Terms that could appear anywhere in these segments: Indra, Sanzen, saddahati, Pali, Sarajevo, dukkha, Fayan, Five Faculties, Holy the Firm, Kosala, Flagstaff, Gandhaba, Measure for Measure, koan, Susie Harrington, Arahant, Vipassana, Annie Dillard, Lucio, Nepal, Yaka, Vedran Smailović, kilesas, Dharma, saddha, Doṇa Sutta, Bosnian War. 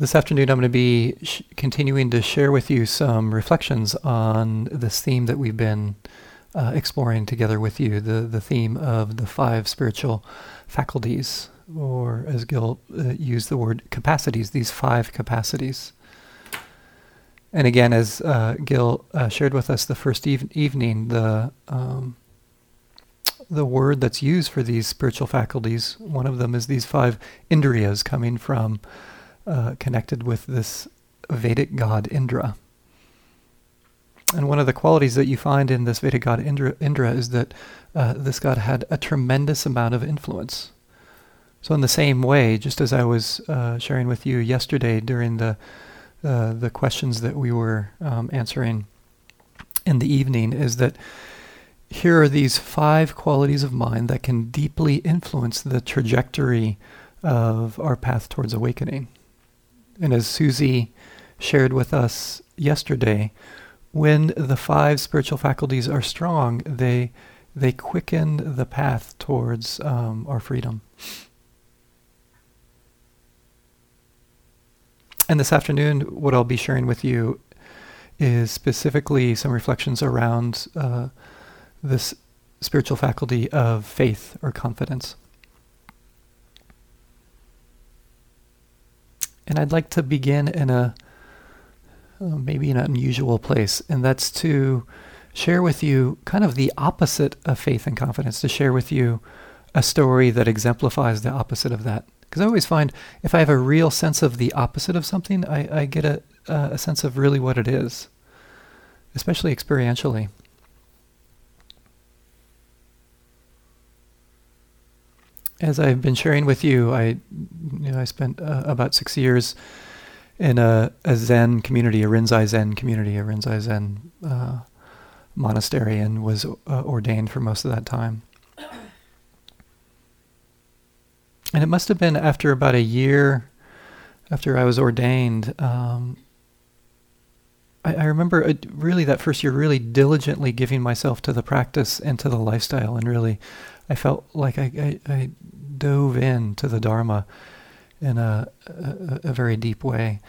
This afternoon, I'm going to be continuing to share with you some reflections on this theme that we've been exploring together with you, the theme of the five spiritual faculties, or as Gil used the word, capacities, these five capacities. And again, as Gil shared with us the first evening, the word that's used for these spiritual faculties, one of them is these five indriyas, coming from connected with this Vedic god Indra. And one of the qualities that you find in this Vedic god Indra is that this god had a tremendous amount of influence. So in the same way, just as I was sharing with you yesterday during the questions that we were answering in the evening, is that here are these five qualities of mind that can deeply influence the trajectory of our path towards awakening. And as Susie shared with us yesterday, when the five spiritual faculties are strong, they quicken the path towards our freedom. And this afternoon, what I'll be sharing with you is specifically some reflections around this spiritual faculty of faith or confidence. And I'd like to begin in a maybe an unusual place, and that's to share with you kind of the opposite of faith and confidence, to share with you a story that exemplifies the opposite of that. Because I always find if I have a real sense of the opposite of something, I get a sense of really what it is, especially experientially. As I've been sharing with you, I spent about 6 years in a Zen community, a Rinzai Zen monastery, and was ordained for most of that time. And it must have been after about a year after I was ordained, I remember really that first year really diligently giving myself to the practice and to the lifestyle, and really I felt like I dove into the Dharma in a very deep way.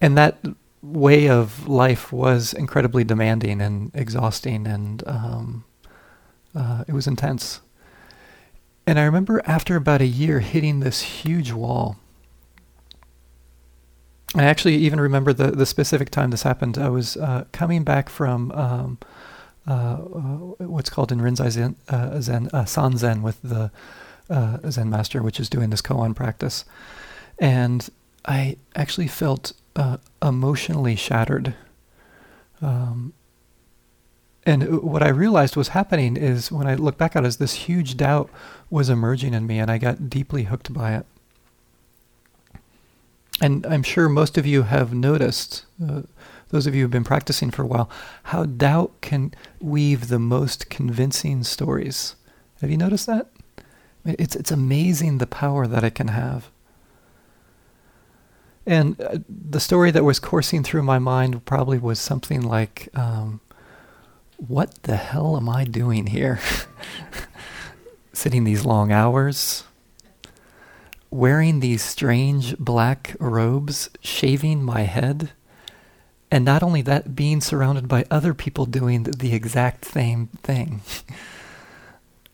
And that way of life was incredibly demanding and exhausting, and it was intense. And I remember after about a year hitting this huge wall. I actually even remember the specific time this happened. I was coming back from what's called in Rinzai Zen, Sanzen with the Zen master, which is doing this koan practice. And I actually felt emotionally shattered. And what I realized was happening is, when I look back at it, is this huge doubt was emerging in me, and I got deeply hooked by it. And I'm sure most of you have noticed, those of you who have been practicing for a while, how doubt can weave the most convincing stories. Have you noticed that? It's amazing the power that it can have. And the story that was coursing through my mind probably was something like, what the hell am I doing here? Sitting these long hours, wearing these strange black robes, shaving my head, and not only that, being surrounded by other people doing the exact same thing.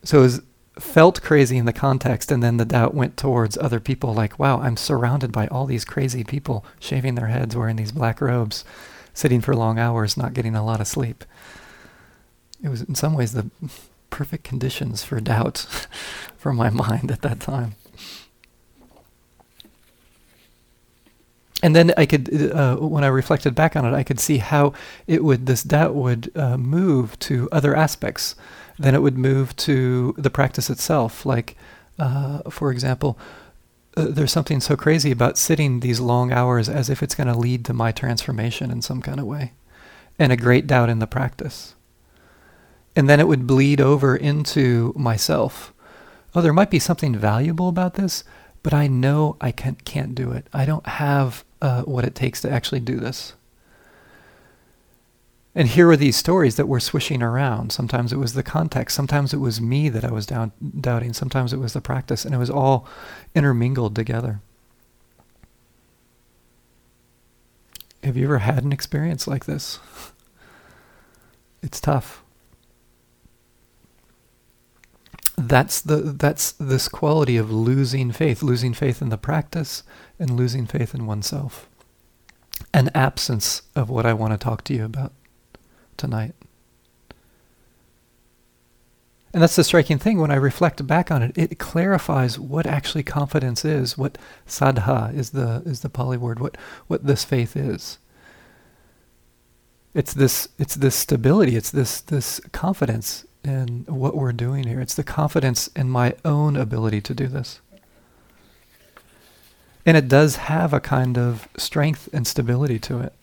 So it felt crazy in the context, and then the doubt went towards other people, like, wow, I'm surrounded by all these crazy people shaving their heads, wearing these black robes, sitting for long hours, not getting a lot of sleep. It was in some ways the perfect conditions for doubt for my mind at that time. And then I could, when I reflected back on it, I could see how this doubt would move to other aspects. Then it would move to the practice itself. Like, for example, there's something so crazy about sitting these long hours as if it's going to lead to my transformation in some kind of way, and a great doubt in the practice. And then it would bleed over into myself. Oh, there might be something valuable about this, but I know I can't do it. I don't have what it takes to actually do this. And here were these stories that were swishing around. Sometimes it was the context. Sometimes it was me that I was doubting. Sometimes it was the practice. And it was all intermingled together. Have you ever had an experience like this? It's tough. That's this quality of losing faith in the practice and losing faith in oneself. An absence of what I want to talk to you about tonight. And that's the striking thing when I reflect back on it. It clarifies what actually confidence is, what saddha is the Pali word, what this faith is. It's this stability, it's this confidence in what we're doing here. It's the confidence in my own ability to do this. And it does have a kind of strength and stability to it.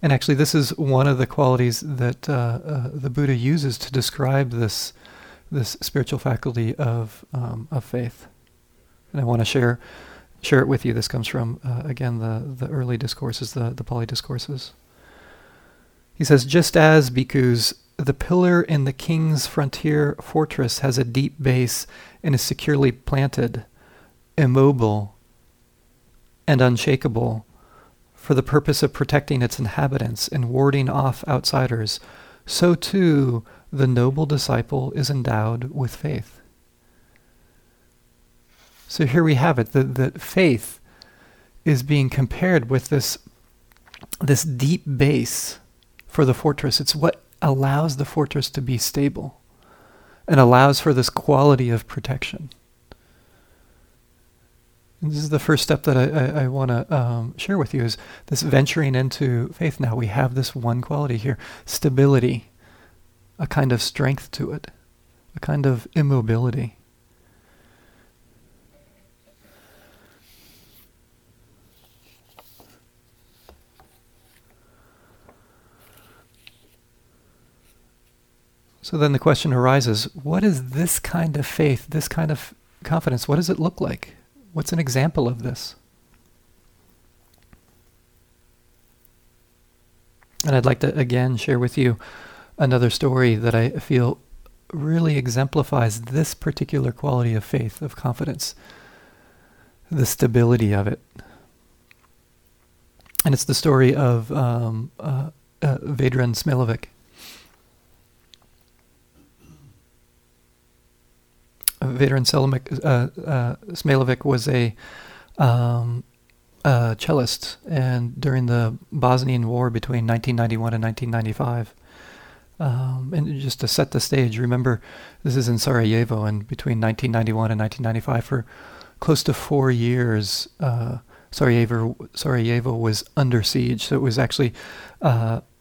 And actually, this is one of the qualities that the Buddha uses to describe this spiritual faculty of faith. And I want to share it with you. This comes from again the early discourses, the Pali discourses. He says, just as, bhikkhus, the pillar in the king's frontier fortress has a deep base and is securely planted, immobile and unshakable, for the purpose of protecting its inhabitants and warding off outsiders, so too the noble disciple is endowed with faith. So here we have it, that faith is being compared with this deep base for the fortress. It's what allows the fortress to be stable and allows for this quality of protection. And this is the first step that I want to share with you, is this venturing into faith now. We have this one quality here, stability, a kind of strength to it, a kind of immobility. So then the question arises, what is this kind of faith, this kind of confidence, what does it look like? What's an example of this? And I'd like to again share with you another story that I feel really exemplifies this particular quality of faith, of confidence, the stability of it. And it's the story of Vedran Smailović. Vedran Smailović was a cellist, and during the Bosnian War between 1991 and 1995, and just to set the stage, remember this is in Sarajevo, and between 1991 and 1995, for close to 4 years, Sarajevo was under siege, so it was actually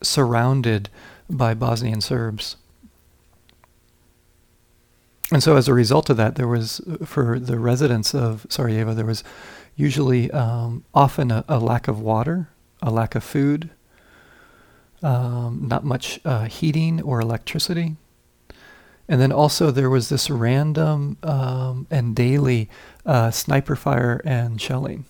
surrounded by Bosnian Serbs. And so as a result of that, there was, for the residents of Sarajevo, there was usually often a lack of water, a lack of food, not much heating or electricity. And then also there was this random and daily sniper fire and shelling.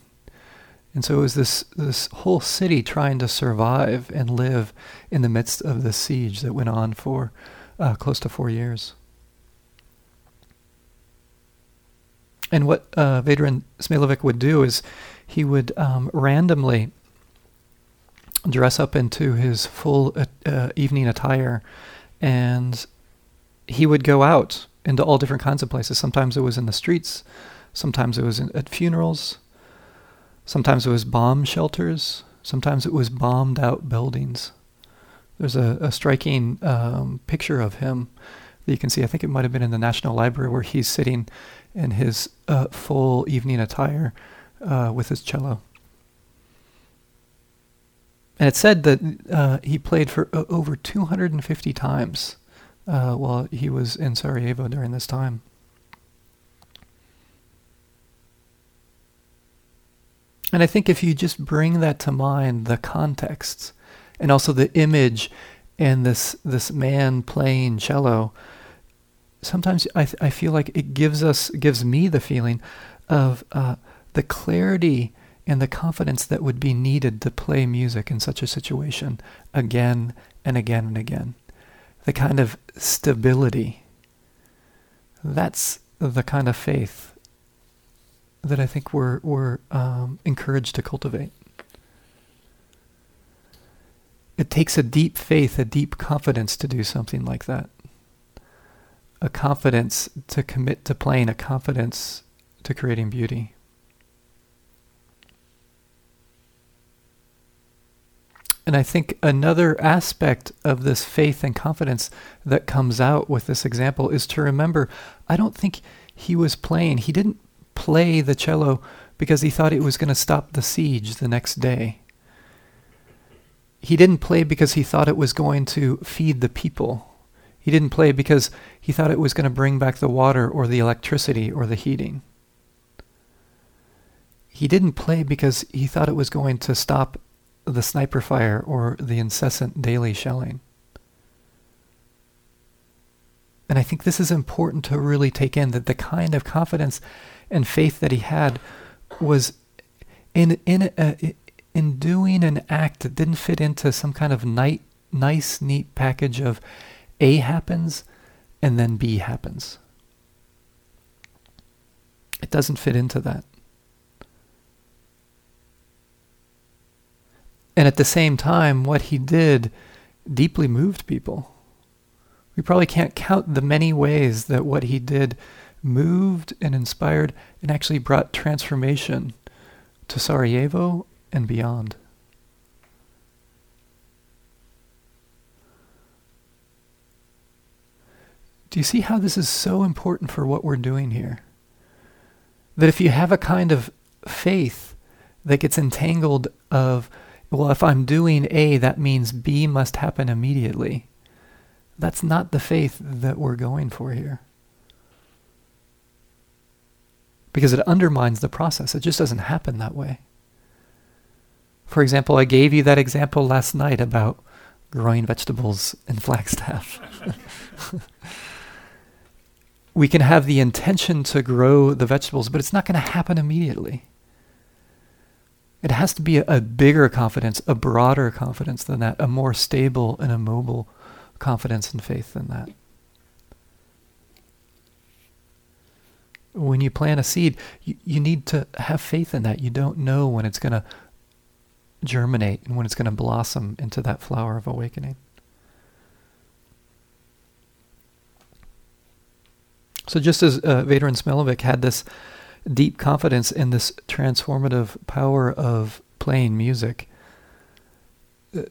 And so it was this whole city trying to survive and live in the midst of the siege that went on for close to 4 years. And what Vedran Smailović would do is he would randomly dress up into his full evening attire, and he would go out into all different kinds of places. Sometimes it was in the streets, sometimes it was at funerals, sometimes it was bomb shelters, sometimes it was bombed out buildings. There's a striking picture of him that you can see. I think it might have been in the National Library, where he's sitting in his full evening attire with his cello. And it's said that he played for over 250 times while he was in Sarajevo during this time. And I think if you just bring that to mind, the context, and also the image and this man playing cello, sometimes I feel like it gives me the feeling of the clarity and the confidence that would be needed to play music in such a situation again and again and again. The kind of stability. That's the kind of faith that I think we're encouraged to cultivate. It takes a deep faith, a deep confidence to do something like that. A confidence to commit to playing, a confidence to creating beauty. And I think another aspect of this faith and confidence that comes out with this example is to remember, I don't think he was playing. He didn't play the cello because he thought it was going to stop the siege the next day. He didn't play because he thought it was going to feed the people. He didn't play because he thought it was going to bring back the water or the electricity or the heating. He didn't play because he thought it was going to stop the sniper fire or the incessant daily shelling. And I think this is important to really take in, that the kind of confidence and faith that he had was in doing an act that didn't fit into some kind of nice, neat package of A happens and then B happens. It doesn't fit into that. And at the same time, what he did deeply moved people. We probably can't count the many ways that what he did moved and inspired and actually brought transformation to Sarajevo and beyond. Do you see how this is so important for what we're doing here? That if you have a kind of faith that gets entangled of, well, if I'm doing A, that means B must happen immediately. That's not the faith that we're going for here. Because it undermines the process. It just doesn't happen that way. For example, I gave you that example last night about growing vegetables in Flagstaff. We can have the intention to grow the vegetables, but it's not going to happen immediately. It has to be a bigger confidence, a broader confidence than that, a more stable and immobile confidence and faith than that. When you plant a seed, you need to have faith in that. You don't know when it's going to germinate and when it's going to blossom into that flower of awakening. So just as Vedran Smailović had this deep confidence in this transformative power of playing music,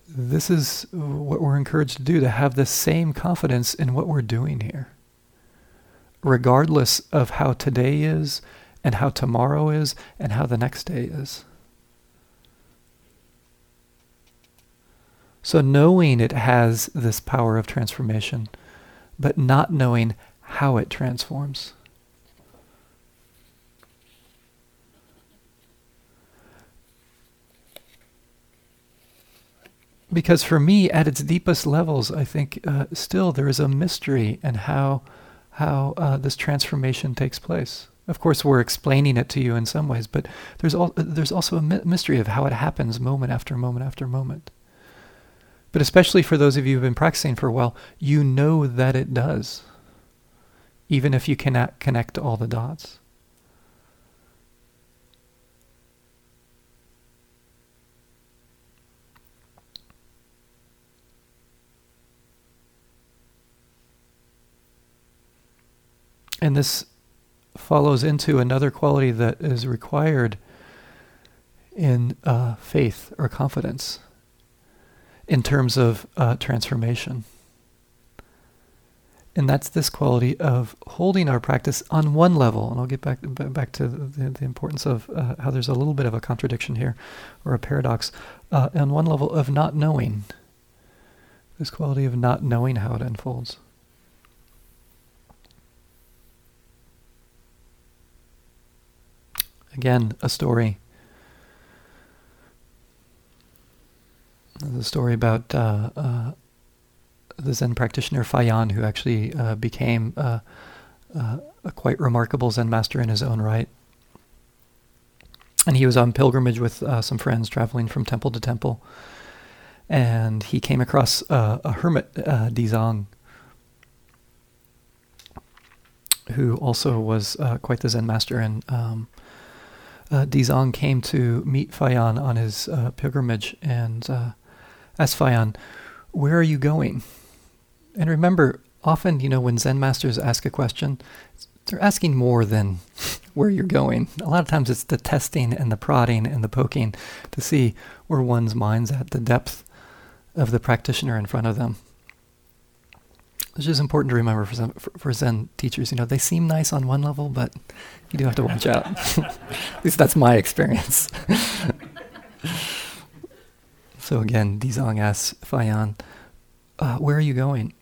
this is what we're encouraged to do, to have the same confidence in what we're doing here. Regardless of how today is, and how tomorrow is, and how the next day is. So knowing it has this power of transformation, but not knowing how it transforms. Because for me, at its deepest levels, I think still there is a mystery in how this transformation takes place. Of course, we're explaining it to you in some ways, but there's also a mystery of how it happens moment after moment after moment. But especially for those of you who've been practicing for a while, you know that it does, even if you cannot connect all the dots. And this follows into another quality that is required in faith or confidence in terms of transformation. And that's this quality of holding our practice on one level. And I'll get back to the importance of how there's a little bit of a contradiction here, or a paradox, on one level of not knowing. This quality of not knowing how it unfolds. Again, a story. There's a story about the Zen practitioner Fayan, who actually became a quite remarkable Zen master in his own right. And he was on pilgrimage with some friends, traveling from temple to temple. And he came across a hermit, Dizong, who also was quite the Zen master, and Dizong came to meet Fayan on his pilgrimage and asked Fayan, "Where are you going?" And remember, often, you know, when Zen masters ask a question, they're asking more than where you're going. A lot of times it's the testing and the prodding and the poking to see where one's mind's at, the depth of the practitioner in front of them. Which is important to remember for Zen teachers. You know, they seem nice on one level, but you do have to watch out. At least that's my experience. So again, Dizong asks Fayan, where are you going?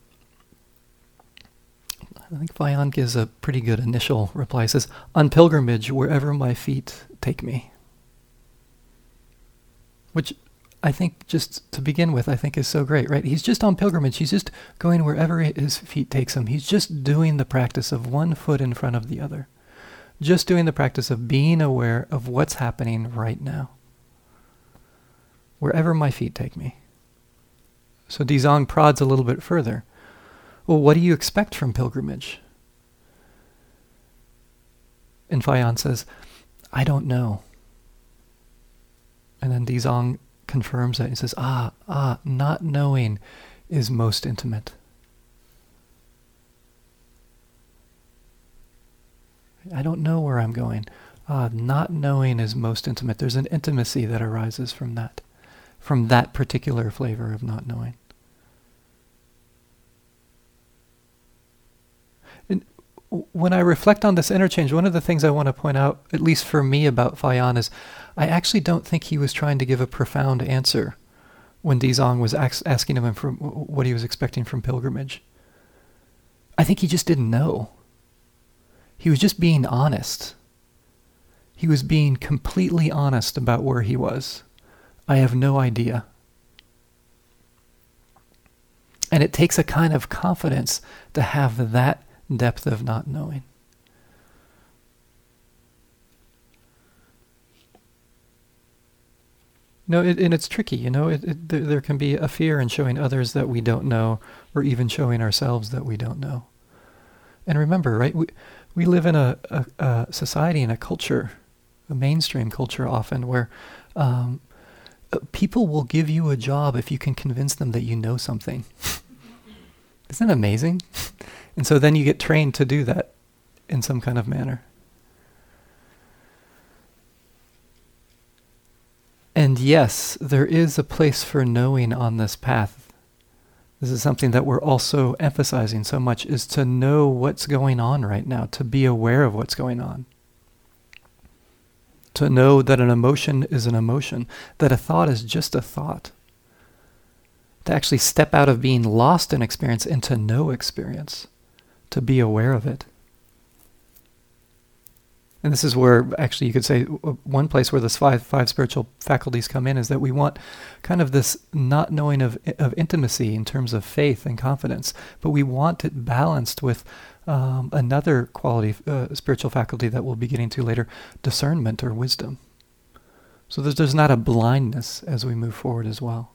I think Fayan gives a pretty good initial reply. He says, on pilgrimage, wherever my feet take me. Which I think, just to begin with, I think is so great, right? He's just on pilgrimage. He's just going wherever his feet takes him. He's just doing the practice of one foot in front of the other. Just doing the practice of being aware of what's happening right now. Wherever my feet take me. So Dizong prods a little bit further. Well, what do you expect from pilgrimage? And Fayan says, I don't know. And then Dizong confirms that. He says, not knowing is most intimate. I don't know where I'm going. Not knowing is most intimate. There's an intimacy that arises from that particular flavor of not knowing. When I reflect on this interchange, one of the things I want to point out, at least for me, about Fayan is I actually don't think he was trying to give a profound answer when Dizong was asking him for what he was expecting from pilgrimage. I think he just didn't know. He was just being honest. He was being completely honest about where he was. I have no idea. And it takes a kind of confidence to have that depth of not knowing. No, and it's tricky, you know. There can be a fear in showing others that we don't know, or even showing ourselves that we don't know. And remember, right? We live in a society and a culture, a mainstream culture often, where people will give you a job if you can convince them that you know something. Isn't that amazing? And so then you get trained to do that in some kind of manner. And yes, there is a place for knowing on this path. This is something that we're also emphasizing so much, is to know what's going on right now, to be aware of what's going on. To know that an emotion is an emotion, that a thought is just a thought. To actually step out of being lost in experience into no experience, to be aware of it. And this is where, actually, you could say one place where the five spiritual faculties come in is that we want kind of this not knowing of intimacy in terms of faith and confidence, but we want it balanced with another quality, spiritual faculty that we'll be getting to later, discernment or wisdom. So there's not a blindness as we move forward as well.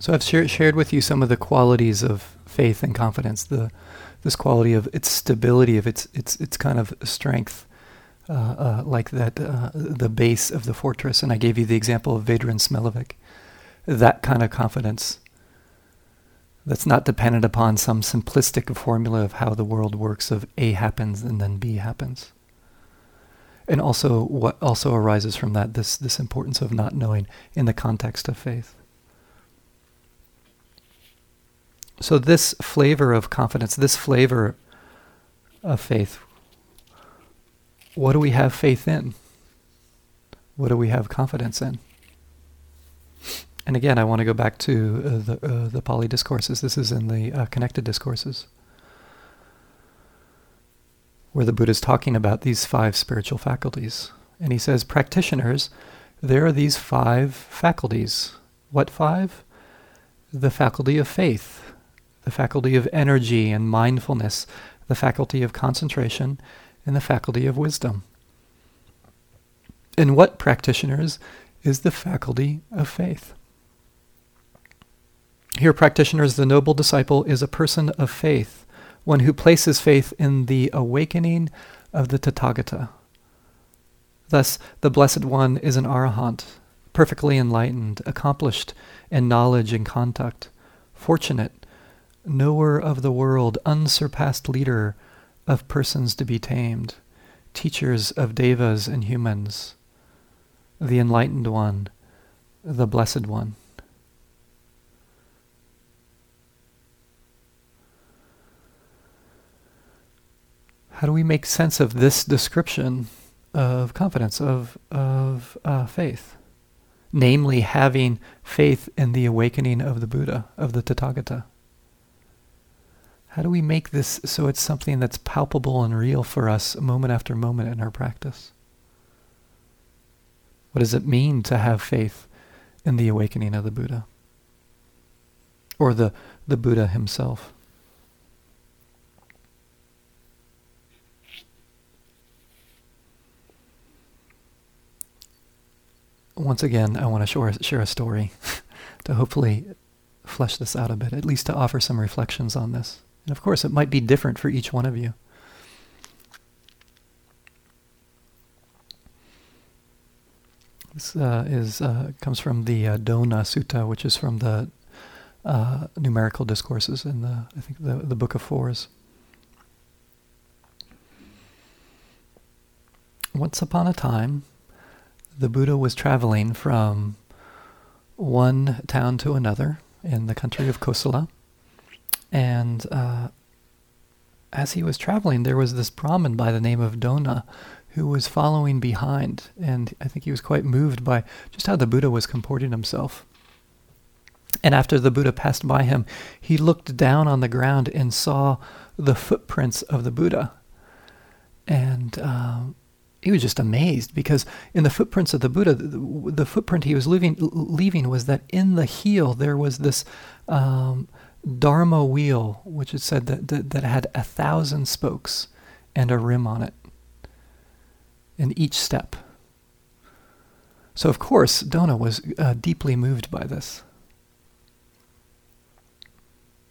So I've shared with you some of the qualities of faith and confidence, this quality of its stability, of its kind of strength, like that, the base of the fortress. And I gave you the example of Vedran Smailović, that kind of confidence that's not dependent upon some simplistic formula of how the world works, of A happens and then B happens. And also what also arises from that, this importance of not knowing in the context of faith. So this flavor of confidence, this flavor of faith, what do we have faith in? What do we have confidence in? And again, I want to go back to the Pali discourses. This is in the connected discourses, where the Buddha is talking about these five spiritual faculties. And he says, practitioners, there are these five faculties. What five? The faculty of faith, the faculty of energy and mindfulness, the faculty of concentration, and the faculty of wisdom. And what, practitioners, is the faculty of faith? Here, practitioners, the noble disciple is a person of faith, one who places faith in the awakening of the Tathagata. Thus, the Blessed One is an Arahant, perfectly enlightened, accomplished in knowledge and conduct, fortunate, knower of the world, unsurpassed leader of persons to be tamed, teachers of devas and humans, the enlightened one, the Blessed One. How do we make sense of this description of confidence, of faith? Namely, having faith in the awakening of the Buddha, of the Tathagata. How do we make this so it's something that's palpable and real for us moment after moment in our practice? What does it mean to have faith in the awakening of the Buddha? Or the Buddha himself? Once again, I want to share a story to hopefully flesh this out a bit, at least to offer some reflections on this. And of course, it might be different for each one of you. This comes from the Doṇa Sutta, which is from the numerical discourses in the Book of Fours. Once upon a time, the Buddha was traveling from one town to another in the country of Kosala. And as he was traveling, there was this Brahmin by the name of Dona who was following behind. And I think he was quite moved by just how the Buddha was comporting himself. And after the Buddha passed by him, he looked down on the ground and saw the footprints of the Buddha. And he was just amazed, because in the footprints of the Buddha, the footprint he was leaving was that in the heel there was this Dharma wheel, which it said that had 1,000 spokes and a rim on it in each step. So of course, Dona was deeply moved by this.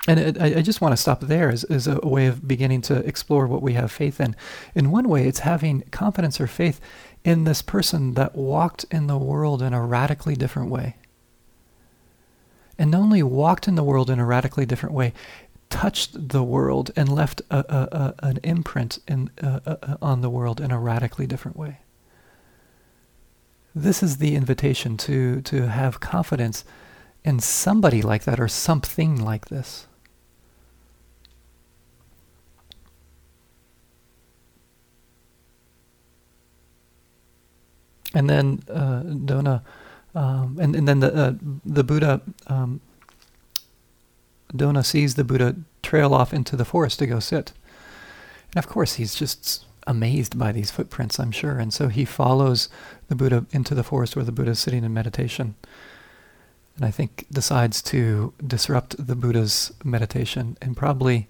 And I just want to stop there as a way of beginning to explore what we have faith in. In one way, it's having confidence or faith in this person that walked in the world in a radically different way. And not only walked in the world in a radically different way, touched the world and left an imprint on the world in a radically different way. This is the invitation to have confidence in somebody like that or something like this. And then Dona, and then the Buddha, Dona sees the Buddha trail off into the forest to go sit. And of course, he's just amazed by these footprints, I'm sure. And so he follows the Buddha into the forest where the Buddha is sitting in meditation. And I think decides to disrupt the Buddha's meditation, and probably,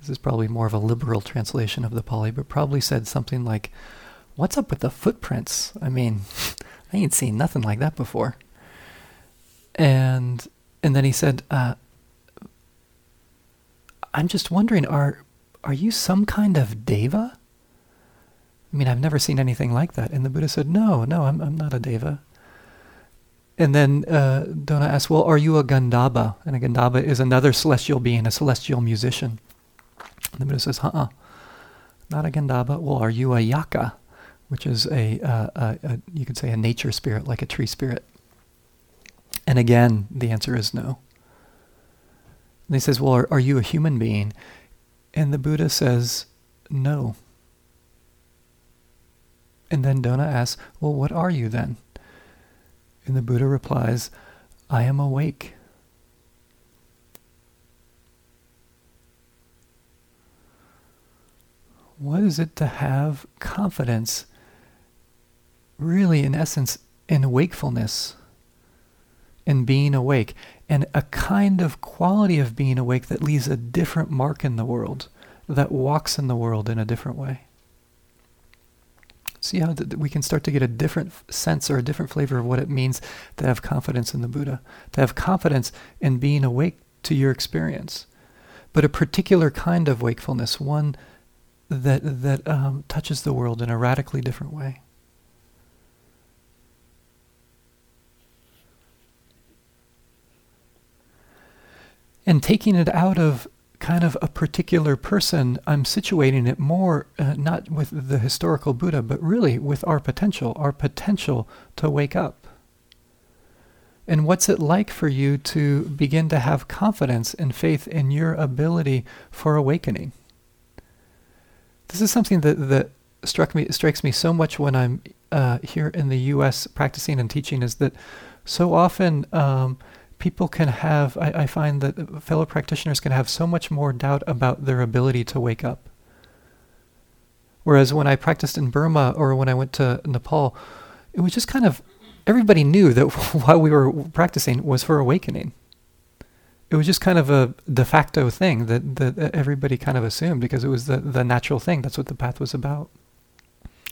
this is probably more of a liberal translation of the Pali, but probably said something like, "What's up with the footprints? I mean, I ain't seen nothing like that before." And then he said, "I'm just wondering, are you some kind of deva? I mean, I've never seen anything like that." And the Buddha said, "No, I'm not a deva." And then Dona asks, "Well, are you a Gandhaba?" And a Gandhaba is another celestial being, a celestial musician. And the Buddha says, not a Gandhaba. Well, are you a Yaka? Which is a you could say a nature spirit, like a tree spirit. And again, the answer is no. And he says, "Well, are you a human being?" And the Buddha says, "No." And then Dona asks, "Well, what are you then?" And the Buddha replies, I am awake. What is it to have confidence, really in essence, in wakefulness, in being awake, and a kind of quality of being awake that leaves a different mark in the world, that walks in the world in a different way? See how we can start to get a different sense or a different flavor of what it means to have confidence in the Buddha, to have confidence in being awake to your experience, but a particular kind of wakefulness, one that touches the world in a radically different way. And taking it out of kind of a particular person, I'm situating it more not with the historical Buddha, but really with our potential to wake up. And what's it like for you to begin to have confidence and faith in your ability for awakening? This is something that strikes me so much when I'm here in the U.S. practicing and teaching, is that so often people can have, I find that fellow practitioners can have so much more doubt about their ability to wake up. Whereas when I practiced in Burma or when I went to Nepal, it was just kind of, everybody knew that what we were practicing was for awakening. It was just kind of a de facto thing that everybody kind of assumed because it was the natural thing. That's what the path was about.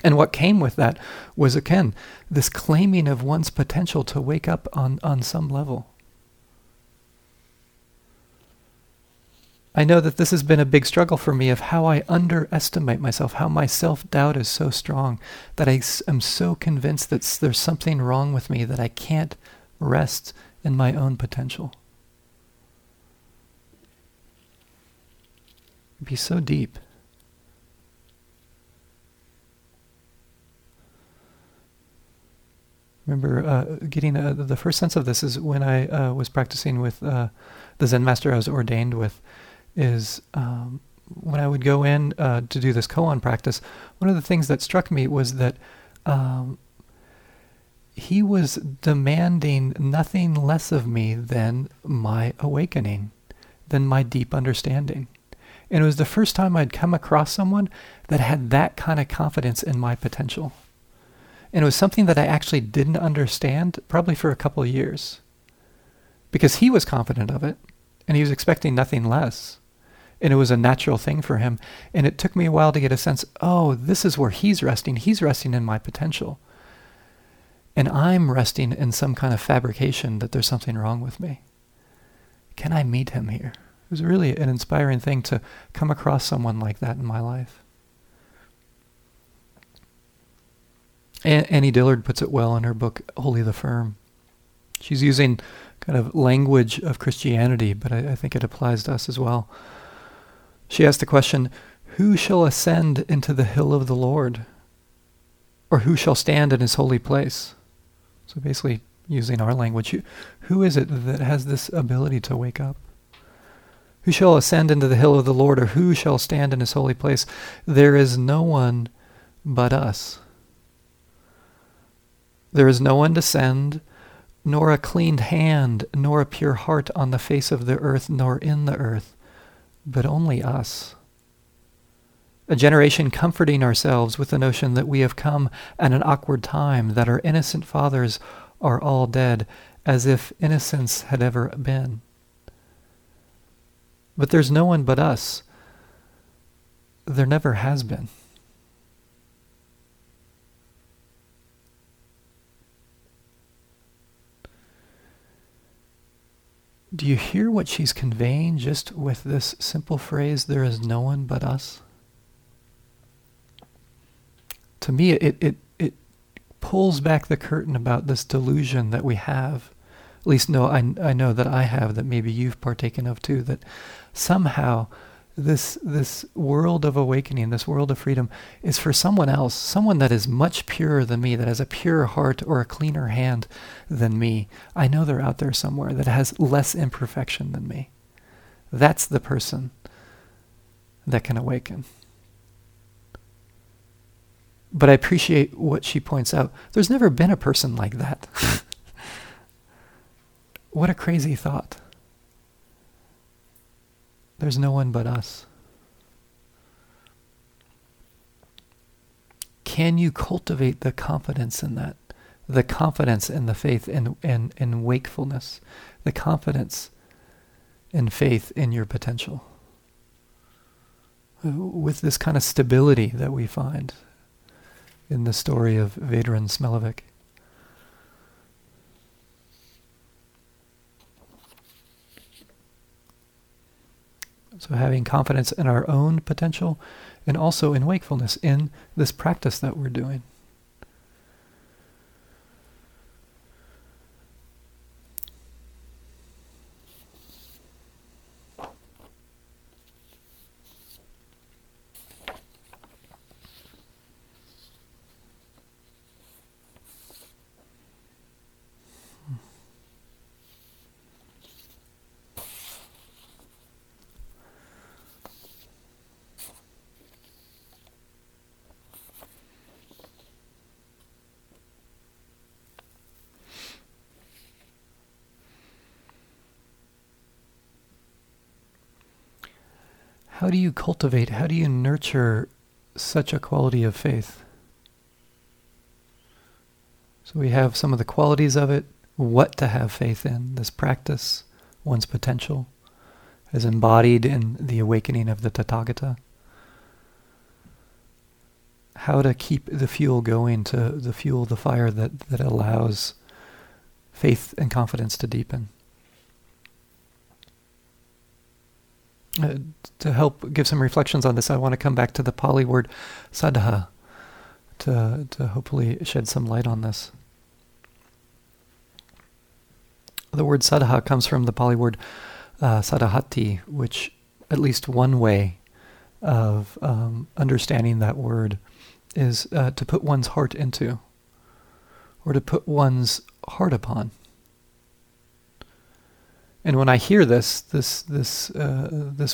And what came with that was, again, this claiming of one's potential to wake up on some level. I know that this has been a big struggle for me, of how I underestimate myself, how my self-doubt is so strong that I am so convinced that there's something wrong with me, that I can't rest in my own potential. It'd be so deep. Remember, getting the first sense of this is when I was practicing with the Zen master I was ordained with, is when I would go in to do this koan practice, one of the things that struck me was that he was demanding nothing less of me than my awakening, than my deep understanding. And it was the first time I'd come across someone that had that kind of confidence in my potential. And it was something that I actually didn't understand probably for a couple of years, because he was confident of it and he was expecting nothing less. And it was a natural thing for him. And it took me a while to get a sense, oh, this is where he's resting. He's resting in my potential. And I'm resting in some kind of fabrication that there's something wrong with me. Can I meet him here? It was really an inspiring thing to come across someone like that in my life. Annie Dillard puts it well in her book, Holy the Firm. She's using kind of language of Christianity, but I think it applies to us as well. She asked the question, who shall ascend into the hill of the Lord? Or who shall stand in his holy place? So basically, using our language, who is it that has this ability to wake up? Who shall ascend into the hill of the Lord, or who shall stand in his holy place? There is no one but us. There is no one to send, nor a clean hand, nor a pure heart on the face of the earth, nor in the earth, but only us. A generation comforting ourselves with the notion that we have come at an awkward time, that our innocent fathers are all dead, as if innocence had ever been. But there's no one but us. There never has been. Do you hear what she's conveying just with this simple phrase, there is no one but us? To me, it pulls back the curtain about this delusion that we have. At least, no, I know that I have, that maybe you've partaken of too, that somehow this world of awakening, this world of freedom, is for someone else, someone that is much purer than me, that has a purer heart or a cleaner hand than me. I know they're out there somewhere, that has less imperfection than me. That's the person that can awaken. But I appreciate what she points out. There's never been a person like that. What a crazy thought. There's no one but us. Can you cultivate the confidence in that? The confidence in the faith in wakefulness. The confidence in faith in your potential. With this kind of stability that we find in the story of Vedran Smailović. So having confidence in our own potential and also in wakefulness, in this practice that we're doing. How do you cultivate, how do you nurture such a quality of faith? So we have some of the qualities of it, what to have faith in, this practice, one's potential, as embodied in the awakening of the Tathagata. How to keep the fuel going, to the fuel, the fire that allows faith and confidence to deepen. To help give some reflections on this, I want to come back to the Pali word saddha to hopefully shed some light on this. The word saddha comes from the Pali word saddahati, which at least one way of understanding that word is to put one's heart into, or to put one's heart upon. And when I hear this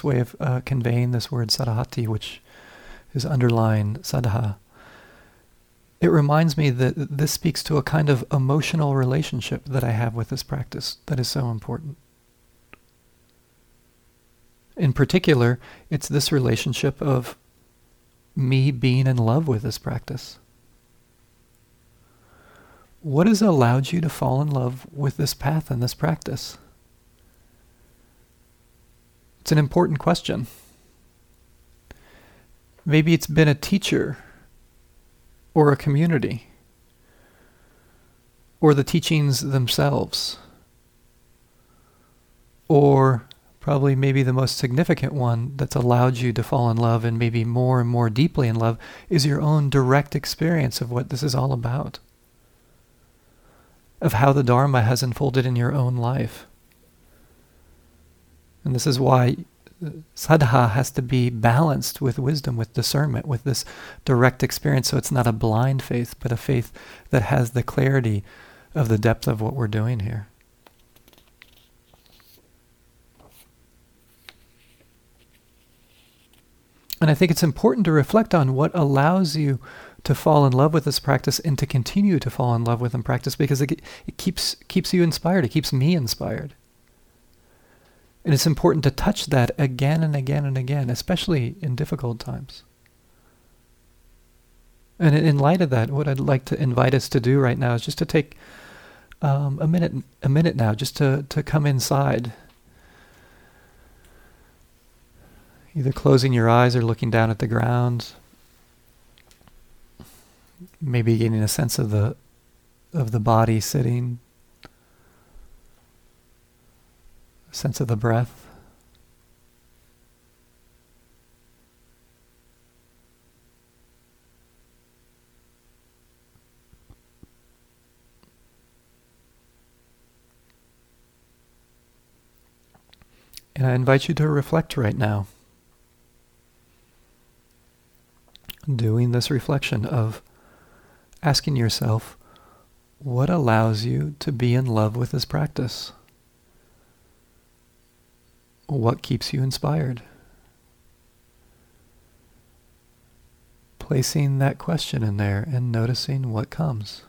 way of conveying this word saddahati, which is underlying saddha, it reminds me that this speaks to a kind of emotional relationship that I have with this practice that is so important. In particular, it's this relationship of me being in love with this practice. What has allowed you to fall in love with this path and this practice? It's an important question. Maybe it's been a teacher or a community or the teachings themselves, or probably maybe the most significant one that's allowed you to fall in love, and maybe more and more deeply in love, is your own direct experience of what this is all about, of how the Dharma has unfolded in your own life. And this is why saddha has to be balanced with wisdom, with discernment, with this direct experience, so it's not a blind faith, but a faith that has the clarity of the depth of what we're doing here. And I think it's important to reflect on what allows you to fall in love with this practice and to continue to fall in love with and practice, because it keeps you inspired, it keeps me inspired. And it's important to touch that again and again and again, especially in difficult times. And in light of that, what I'd like to invite us to do right now is just to take a minute now, just to come inside. Either closing your eyes or looking down at the ground. Maybe getting a sense of the body sitting. Sense of the breath. And I invite you to reflect right now, doing this reflection of asking yourself, what allows you to be in love with this practice? What keeps you inspired? Placing that question in there and noticing what comes.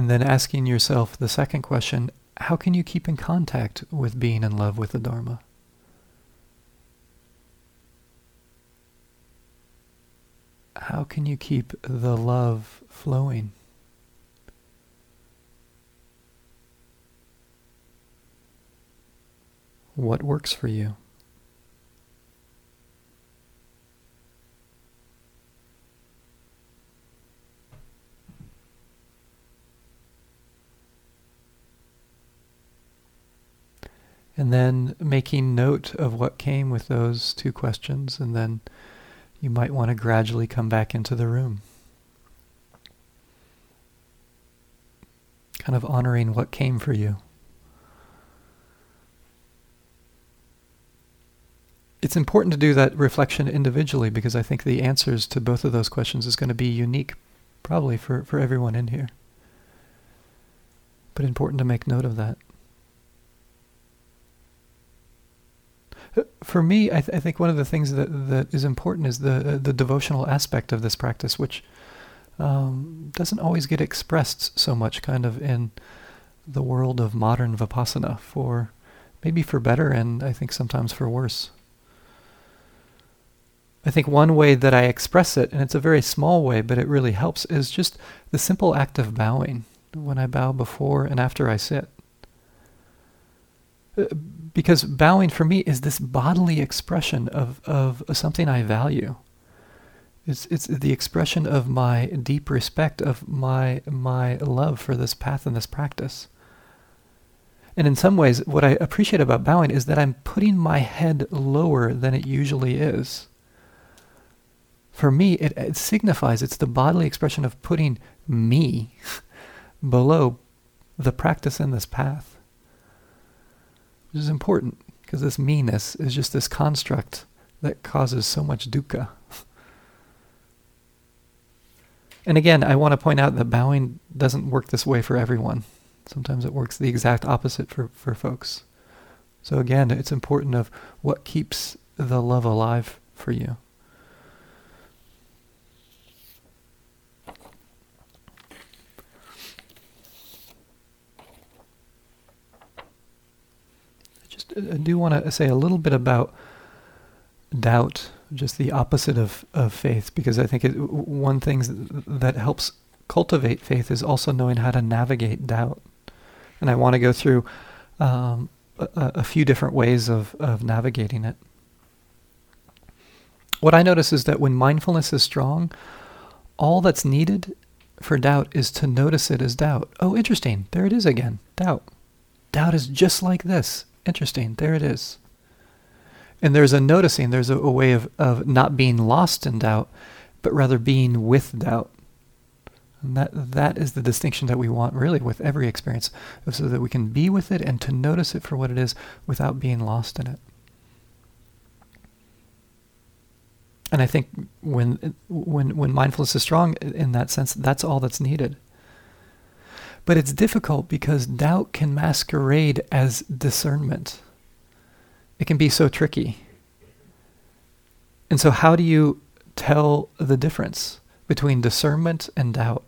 And then asking yourself the second question, how can you keep in contact with being in love with the Dharma? How can you keep the love flowing? What works for you? And then making note of what came with those two questions, and then you might want to gradually come back into the room. Kind of honoring what came for you. It's important to do that reflection individually, because I think the answers to both of those questions is going to be unique, probably for everyone in here. But important to make note of that. For me, I think one of the things that is important is the devotional aspect of this practice, which doesn't always get expressed so much kind of in the world of modern Vipassana, for maybe for better and I think sometimes for worse. I think one way that I express it, and it's a very small way, but it really helps, is just the simple act of bowing, when I bow before and after I sit. Because bowing for me is this bodily expression of something I value. It's the expression of my deep respect, of my love for this path and this practice. And in some ways, what I appreciate about bowing is that I'm putting my head lower than it usually is. For me, it signifies, it's the bodily expression of putting me below the practice and this path. Which is important, because this meanness is just this construct that causes so much dukkha. And again, I want to point out that bowing doesn't work this way for everyone. Sometimes it works the exact opposite for folks. So again, it's important of what keeps the love alive for you. I do want to say a little bit about doubt, just the opposite of faith, because I think one thing that helps cultivate faith is also knowing how to navigate doubt. And I want to go through a few different ways of navigating it. What I notice is that when mindfulness is strong, all that's needed for doubt is to notice it as doubt. Oh, interesting. There it is again. Doubt. Doubt is just like this. Interesting, there it is. And there's a noticing, there's a way of not being lost in doubt, but rather being with doubt. And that is the distinction that we want really with every experience, so that we can be with it and to notice it for what it is without being lost in it. And I think when mindfulness is strong in that sense, that's all that's needed. But it's difficult because doubt can masquerade as discernment. It can be so tricky. And so how do you tell the difference between discernment and doubt?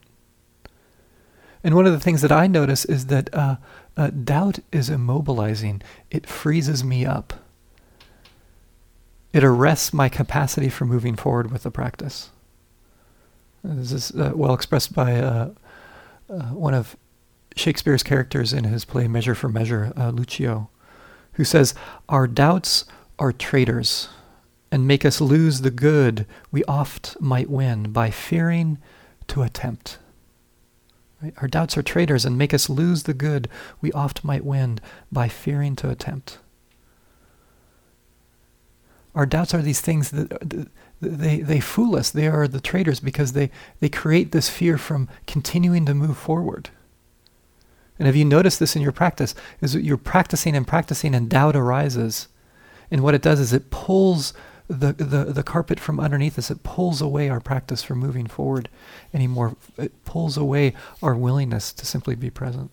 And one of the things that I notice is that doubt is immobilizing. It freezes me up. It arrests my capacity for moving forward with the practice. This is well expressed by one of Shakespeare's characters in his play Measure for Measure, Lucio, who says, "Our doubts are traitors and make us lose the good we oft might win by fearing to attempt." Right? Our doubts are traitors and make us lose the good we oft might win by fearing to attempt. Our doubts are these things that they fool us. They are the traitors because they create this fear from continuing to move forward. And have you noticed this in your practice? Is that you're practicing and doubt arises. And what it does is it pulls the carpet from underneath us. It pulls away our practice from moving forward anymore. It pulls away our willingness to simply be present.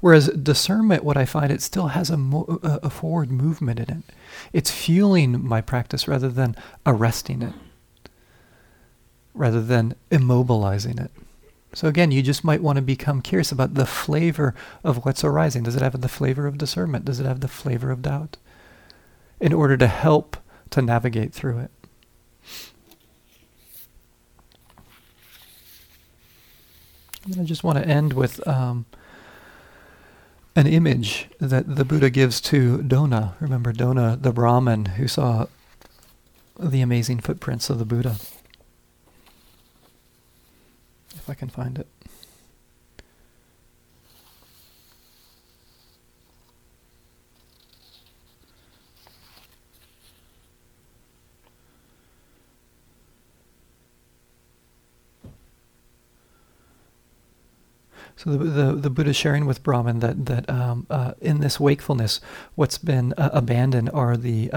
Whereas discernment, what I find, it still has a forward movement in it. It's fueling my practice rather than arresting it. rather than immobilizing it. So again, you just might want to become curious about the flavor of what's arising. Does it have the flavor of discernment? Does it have the flavor of doubt? In order to help to navigate through it. And I just want to end with an image that the Buddha gives to Doṇa. Remember Doṇa, the Brahmin who saw the amazing footprints of the Buddha. If I can find it. So the Buddha is sharing with Brahman that in this wakefulness, what's been abandoned are the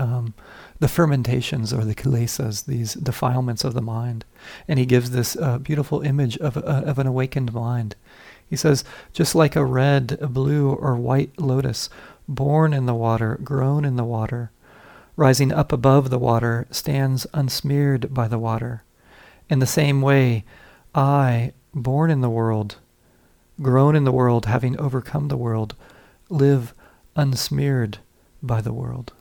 fermentations or the kilesas, these defilements of the mind. And he gives this beautiful image of an awakened mind. He says, just like a red, a blue, or white lotus, born in the water, grown in the water, rising up above the water, stands unsmeared by the water. In the same way, I, born in the world, grown in the world, having overcome the world, live unsmeared by the world.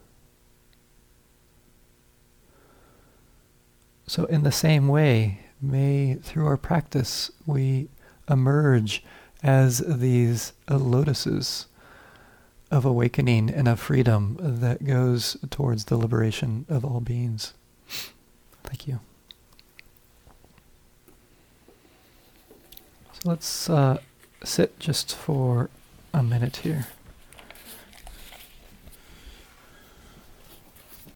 So in the same way, may through our practice we emerge as these lotuses of awakening and of freedom that goes towards the liberation of all beings. Thank you. So let's sit just for a minute here.